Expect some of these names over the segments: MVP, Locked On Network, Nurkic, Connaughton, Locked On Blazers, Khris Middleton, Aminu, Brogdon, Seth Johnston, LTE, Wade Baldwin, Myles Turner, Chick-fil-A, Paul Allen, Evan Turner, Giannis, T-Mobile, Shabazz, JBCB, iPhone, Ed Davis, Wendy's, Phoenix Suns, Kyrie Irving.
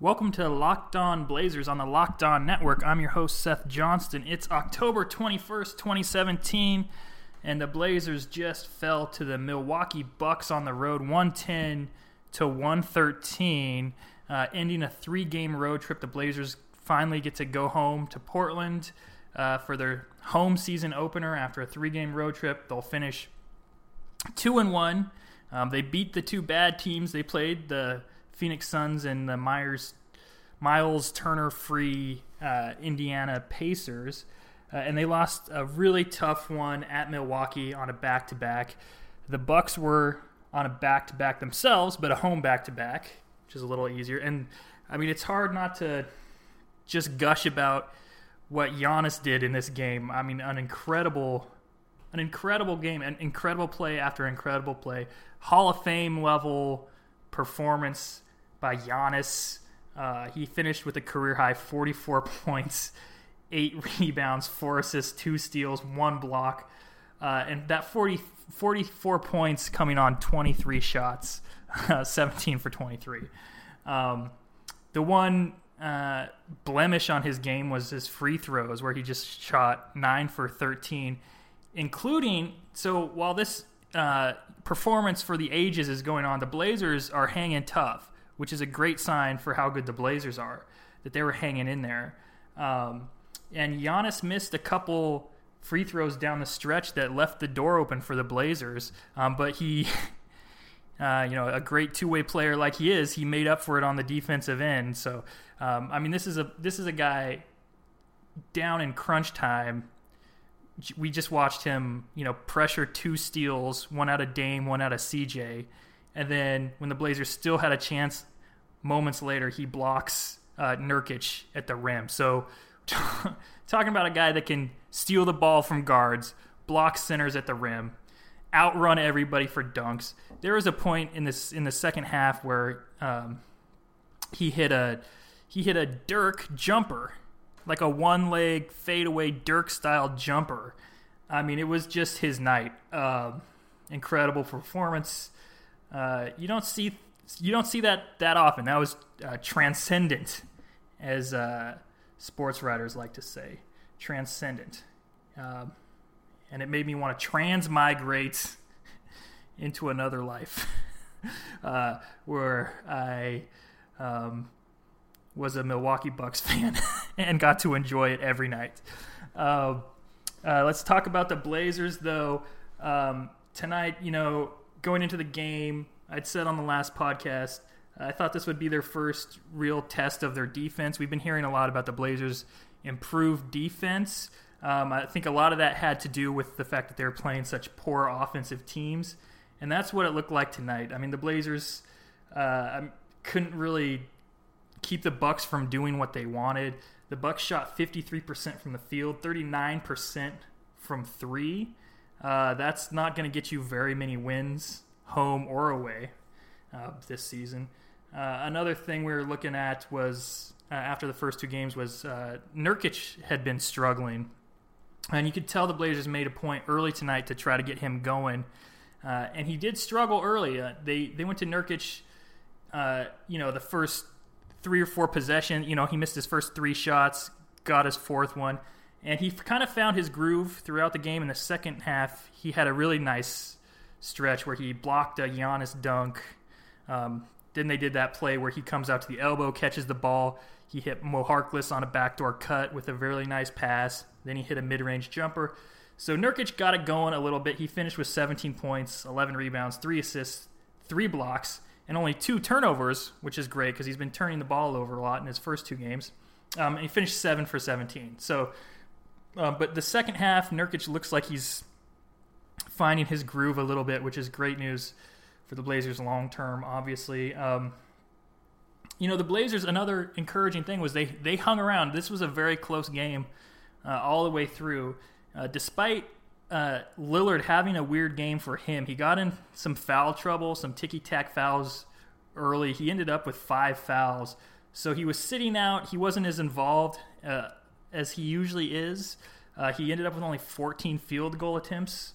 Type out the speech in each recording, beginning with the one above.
Welcome to Locked On Blazers on the Locked On Network. I'm your host, Seth Johnston. It's October 21st, 2017, and the Blazers just fell to the Milwaukee Bucks on the road, 110-113, ending a three-game road trip. The Blazers finally get to go home to Portland for their home season opener after a three-game road trip. They'll finish 2-1. They beat the two bad teams they played, the Phoenix Suns and the Myles Turner free Indiana Pacers, and they lost a really tough one at Milwaukee on a back-to-back. The Bucks were on a back-to-back themselves, but a home back-to-back, which is a little easier. And I mean, it's hard not to just gush about what Giannis did in this game. I mean, an incredible game, an incredible play after incredible play, Hall of Fame level performance by Giannis. He finished with a career-high 44 points, 8 rebounds, 4 assists, 2 steals, 1 block. And that 44 points coming on 23 shots, 17 for 23. The one blemish on his game was his free throws, where he just shot 9 for 13, including... So while this performance for the ages is going on, the Blazers are hanging tough, which is a great sign for how good the Blazers are, that they were hanging in there. And Giannis missed a couple free throws down the stretch that left the door open for the Blazers, but he, a great two-way player like he is, he made up for it on the defensive end. So, I mean, this is a guy down in crunch time. We just watched him, pressure 2 steals, one out of Dame, one out of CJ. And then when the Blazers still had a chance, moments later, he blocks Nurkic at the rim. So talking about a guy that can steal the ball from guards, block centers at the rim, outrun everybody for dunks. There was a point in the second half where he hit a Dirk jumper, like a one-leg fadeaway Dirk-style jumper. I mean, it was just his night. Incredible performance. You don't see that often. That was transcendent, as sports writers like to say. Transcendent, and it made me want to transmigrate into another life, where I was a Milwaukee Bucks fan and got to enjoy it every night. Let's talk about the Blazers, though. Tonight, going into the game, I'd said on the last podcast, I thought this would be their first real test of their defense. We've been hearing a lot about the Blazers' improved defense. I think a lot of that had to do with the fact that they were playing such poor offensive teams, and that's what it looked like tonight. I mean, the Blazers couldn't really keep the Bucks from doing what they wanted. The Bucks shot 53% from the field, 39% from three. That's not going to get you very many wins, home or away, this season. Another thing we were looking at was, after the first two games, was Nurkic had been struggling. And you could tell the Blazers made a point early tonight to try to get him going. And he did struggle early. They went to Nurkic, the first 3 or 4 possessions. He missed his first 3 shots, got his 4th one, and he kind of found his groove throughout the game. In the second half, he had a really nice stretch where he blocked a Giannis dunk. Then they did that play where he comes out to the elbow, catches the ball. He hit Moharkless on a backdoor cut with a really nice pass. Then he hit a mid-range jumper. So Nurkic got it going a little bit. He finished with 17 points, 11 rebounds, 3 assists, 3 blocks, and only 2 turnovers, which is great because he's been turning the ball over a lot in his first 2 games. And he finished 7 for 17. So, but the second half, Nurkic looks like he's finding his groove a little bit, which is great news for the Blazers long term, obviously. you know, the Blazers, another encouraging thing was they hung around. This was a very close game all the way through. Despite Lillard having a weird game for him, he got in some foul trouble, some ticky-tack fouls early. He ended up with 5 fouls. So he was sitting out. He wasn't as involved as he usually is. He ended up with only 14 field goal attempts,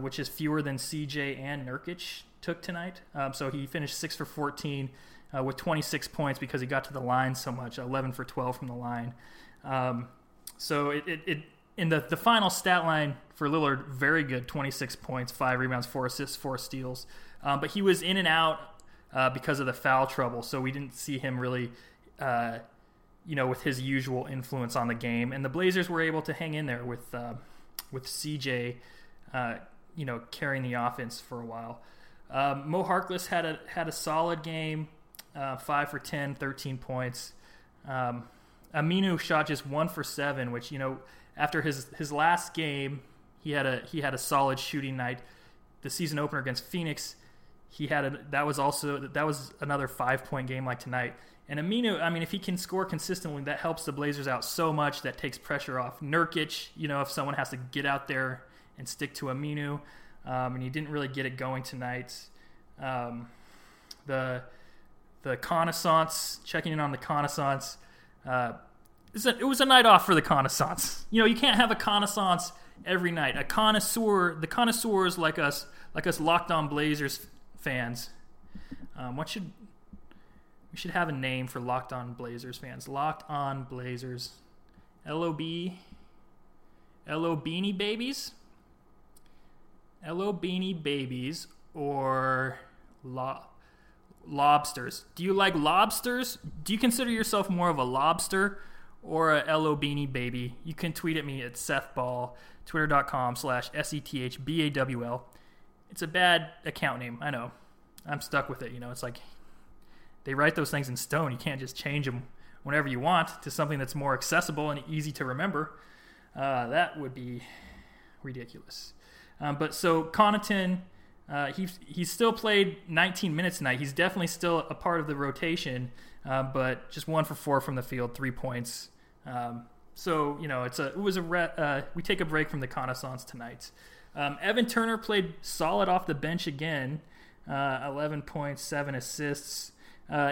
which is fewer than CJ and Nurkic took tonight. So he finished 6 for 14 with 26 points because he got to the line so much, 11 for 12 from the line. So it in the final stat line for Lillard, very good, 26 points, 5 rebounds, 4 assists, 4 steals. But he was in and out because of the foul trouble, so we didn't see him really, with his usual influence on the game. And the Blazers were able to hang in there with CJ, carrying the offense for a while. Moharkless had a solid game, 5 for 10, 13 points. Aminu shot just 1 for 7, which, after his last game, he had a solid shooting night. The season opener against Phoenix, that was another 5-point game like tonight. And Aminu, if he can score consistently, that helps the Blazers out so much. That takes pressure off Nurkic. If someone has to get out there and stick to Aminu, and he didn't really get it going tonight. The Connaughton, checking in on the Connaughton. It was a night off for the Connaughton. You can't have a Connaughton every night. A connoisseur, the connoisseurs like us Locked On Blazers fans. We should have a name for Locked On Blazers fans. Locked On Blazers. LO Beanie Babies? LO Beanie Babies or Lobsters. Do you like lobsters? Do you consider yourself more of a lobster or a LO Beanie Baby? You can tweet at me at SethBall, twitter.com/SETHBAWL. It's a bad account name, I know. I'm stuck with it, It's like they write those things in stone. You can't just change them whenever you want to something that's more accessible and easy to remember. That would be ridiculous. But so Connaughton, he still played 19 minutes tonight. He's definitely still a part of the rotation, but just 1 for 4 from the field, 3 points. We take a break from the Connaughton tonight. Evan Turner played solid off the bench again, 11 points, 7 assists.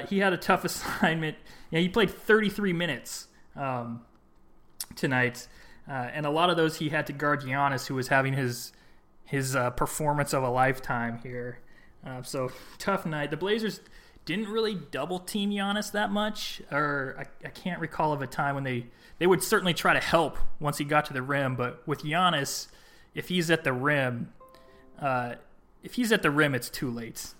He had a tough assignment. He played 33 minutes tonight, and a lot of those he had to guard Giannis, who was having his performance of a lifetime here. So tough night. The Blazers didn't really double team Giannis that much, or I can't recall of a time when they would certainly try to help once he got to the rim. But with Giannis, if he's at the rim, it's too late.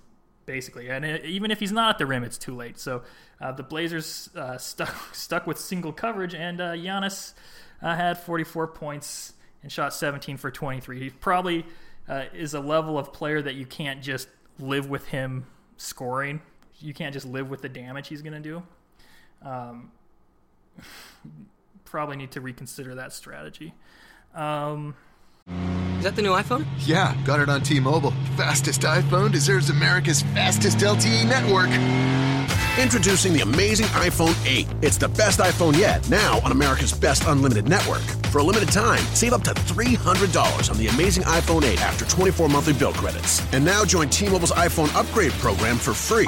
Basically, and even if he's not at the rim, it's too late. So the Blazers stuck with single coverage, and Giannis had 44 points and shot 17 for 23. He probably is a level of player that you can't just live with him scoring. You can't just live with the damage he's going to do. Probably need to reconsider that strategy. Is that the new iPhone? Yeah, got it on T-Mobile. Fastest iPhone deserves America's fastest LTE network. Introducing the amazing iPhone 8. It's the best iPhone yet, now on America's best unlimited network. For a limited time, save up to $300 on the amazing iPhone 8 after 24 monthly bill credits. And now join T-Mobile's iPhone upgrade program for free.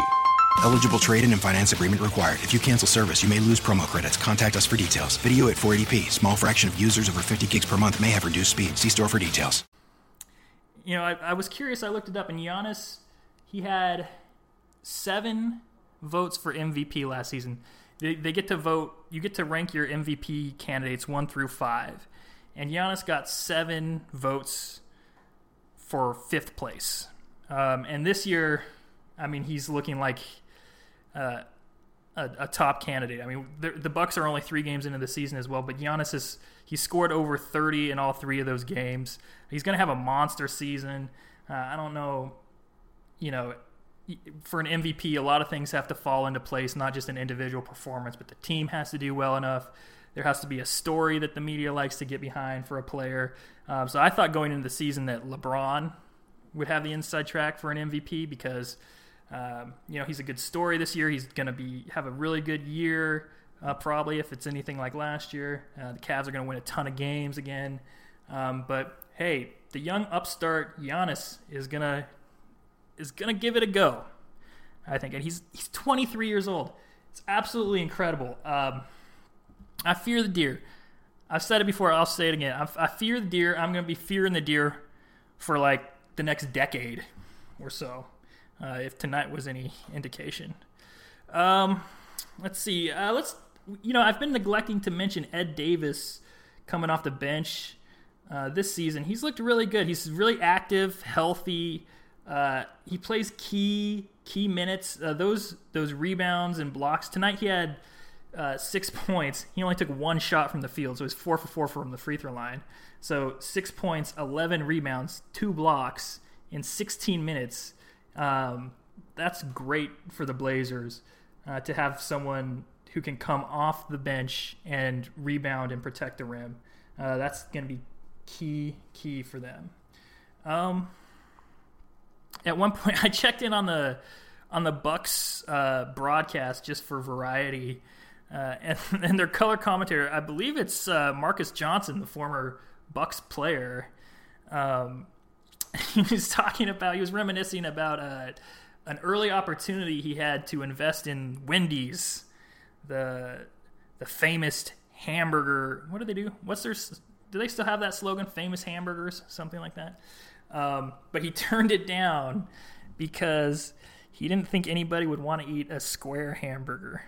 Eligible trade-in and finance agreement required. If you cancel service, you may lose promo credits. Contact us for details. Video at 480p. Small fraction of users over 50 gigs per month may have reduced speed. See store for details. I was curious. I looked it up, and Giannis, he had 7 votes for MVP last season. They get to vote. You get to rank your MVP candidates 1 through 5. And Giannis got 7 votes for 5th place. And this year, he's looking like a top candidate. The Bucks are only 3 games into the season as well, but Giannis he scored over 30 in all 3 of those games. He's going to have a monster season. I don't know, for an MVP, a lot of things have to fall into place, not just an individual performance, but the team has to do well enough. There has to be a story that the media likes to get behind for a player. So I thought going into the season that LeBron would have the inside track for an MVP because He's a good story this year. He's going to have a really good year, probably, if it's anything like last year. The Cavs are going to win a ton of games again. But, hey, the young upstart Giannis is going to give it a go, I think. And he's 23 years old. It's absolutely incredible. I fear the deer. I've said it before. I'll say it again. I fear the deer. I'm going to be fearing the deer for, the next decade or so, if tonight was any indication. Let's see. I've been neglecting to mention Ed Davis coming off the bench this season. He's looked really good. He's really active, healthy. He plays key minutes. Those rebounds and blocks. Tonight he had 6 points. He only took one shot from the field, so he's 4 for 4 from the free throw line. So 6 points, 11 rebounds, 2 blocks in 16 minutes. That's great for the Blazers to have someone who can come off the bench and rebound and protect the rim. That's going to be key for them. At one point, I checked in on the Bucks broadcast just for variety, and their color commentator, I believe it's Marcus Johnson, the former Bucks player. He was reminiscing about an early opportunity he had to invest in Wendy's, the famous hamburger. What do they do? Do they still have that slogan? Famous hamburgers, something like that. But he turned it down because he didn't think anybody would want to eat a square hamburger.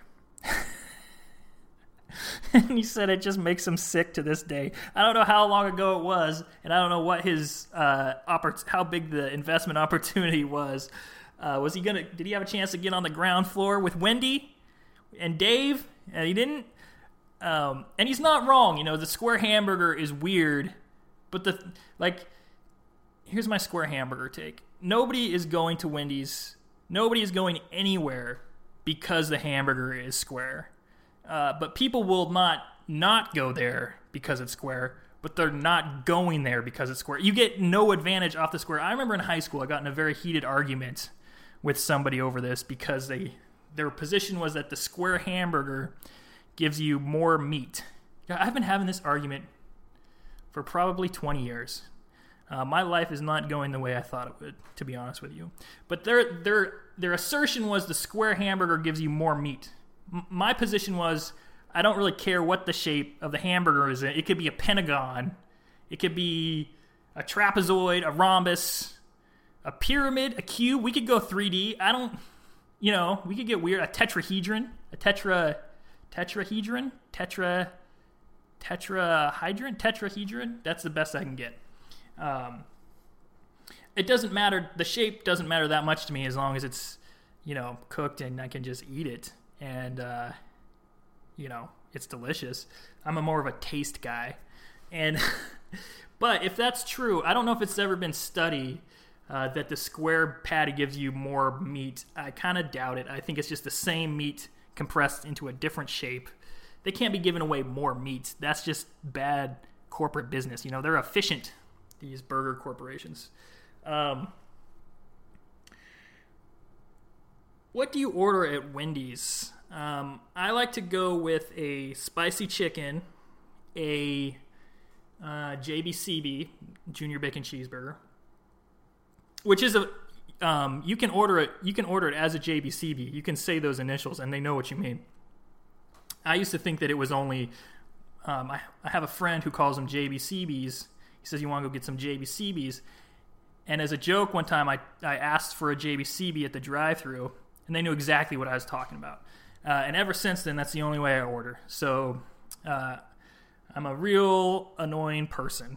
And he said it just makes him sick to this day. I don't know how long ago it was, and I don't know what his how big the investment opportunity was. Did he have a chance to get on the ground floor with Wendy and Dave? And he didn't. And he's not wrong. The square hamburger is weird, but here's my square hamburger take. Nobody is going to Wendy's. Nobody is going anywhere because the hamburger is square. But people will not go there because it's square, but they're not going there because it's square. You get no advantage off the square. I remember in high school, I got in a very heated argument with somebody over this because their position was that the square hamburger gives you more meat. I've been having this argument for probably 20 years. My life is not going the way I thought it would, to be honest with you. But their assertion was the square hamburger gives you more meat. My position was I don't really care what the shape of the hamburger is in. It could be a pentagon. It could be a trapezoid, a rhombus, a pyramid, a cube. We could go 3D. I don't, we could get weird. A tetrahedron, tetrahedron. That's the best I can get. It doesn't matter. The shape doesn't matter that much to me as long as it's, cooked and I can just eat it. And, it's delicious. I'm more of a taste guy. And, but if that's true, I don't know if it's ever been studied that the square patty gives you more meat. I kind of doubt it. I think it's just the same meat compressed into a different shape. They can't be giving away more meat. That's just bad corporate business. They're efficient, these burger corporations. What do you order at Wendy's? I like to go with a spicy chicken, a JBCB, Junior Bacon Cheeseburger, which is you can order it. You can order it as a JBCB. You can say those initials, and they know what you mean. I used to think that it was only. I have a friend who calls them JBCBs. He says, "You want to go get some JBCBs?" And as a joke, one time I asked for a JBCB at the drive-thru. And they knew exactly what I was talking about. And ever since then, that's the only way I order. So I'm a real annoying person,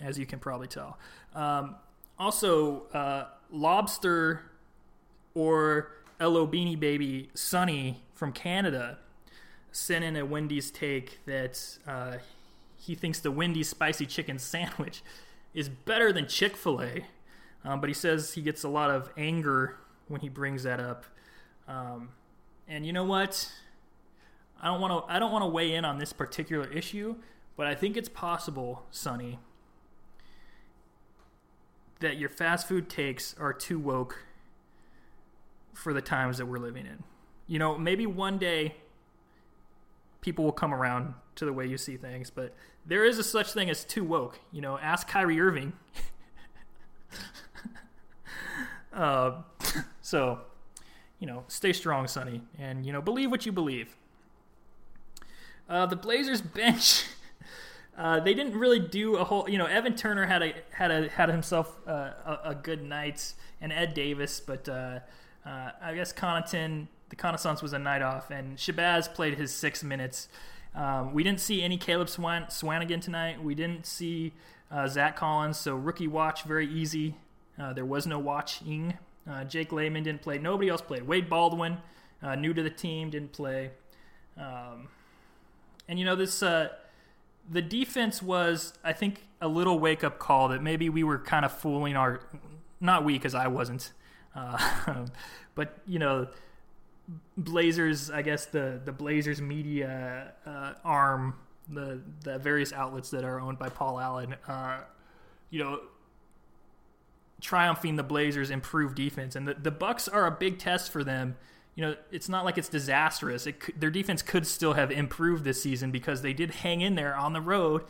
as you can probably tell. Lobster or L.O. Beanie Baby Sonny from Canada sent in a Wendy's take that he thinks the Wendy's spicy chicken sandwich is better than Chick-fil-A. But he says he gets a lot of anger when he brings that up. And you know what? I don't want to weigh in on this particular issue, but I think it's possible, Sonny, that your fast food takes are too woke for the times that we're living in. You know, maybe one day people will come around to the way you see things, but there is a such thing as too woke. You know, ask Kyrie Irving. So, you know, stay strong, Sonny, and, you know, believe what you believe. The Blazers bench, they didn't really do a whole, you know, Evan Turner had himself a good night, and Ed Davis, but I guess Connaughton, the Connaissance was a night off, and Shabazz played his 6 minutes. We didn't see any Caleb Swanigan tonight. We didn't see Zach Collins, so rookie watch, very easy. There was no watching. Jake Lehman didn't play. Nobody else played. Wade Baldwin, new to the team, didn't play. And, you know, this the defense was, I think, a little wake-up call that maybe we were kind of fooling our – not we, because I wasn't. But, you know, Blazers, I guess the Blazers media arm, the various outlets that are owned by Paul Allen, you know, triumphing the Blazers' improved defense, and the Bucks are a big test for them. You know, it's not like it's disastrous. Their defense could still have improved this season because they did hang in there on the road,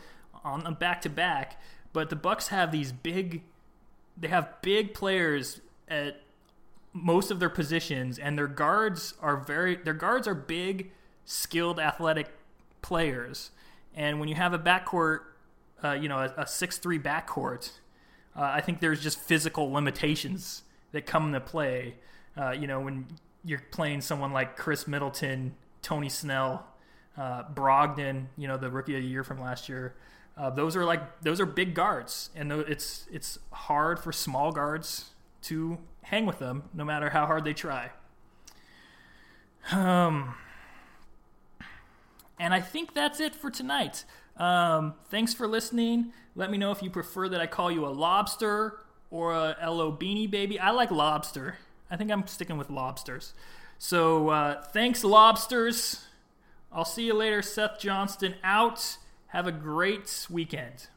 on the back-to-back. But the Bucks have these big, they have big players at most of their positions, and their guards are big, skilled, athletic players. And when you have a backcourt, you know, a 6'3" backcourt. I think there's just physical limitations that come into play. You know, when you're playing someone like Khris Middleton, Tony Snell, Brogdon, you know, the rookie of the year from last year, those are big guards, and it's hard for small guards to hang with them, no matter how hard they try. And I think that's it for tonight. Thanks for listening. Let me know if you prefer that I call you a lobster or a L.O. Beanie Baby. I like lobster. I think I'm sticking with lobsters. So thanks, lobsters. I'll see you later. Seth Johnston out. Have a great weekend.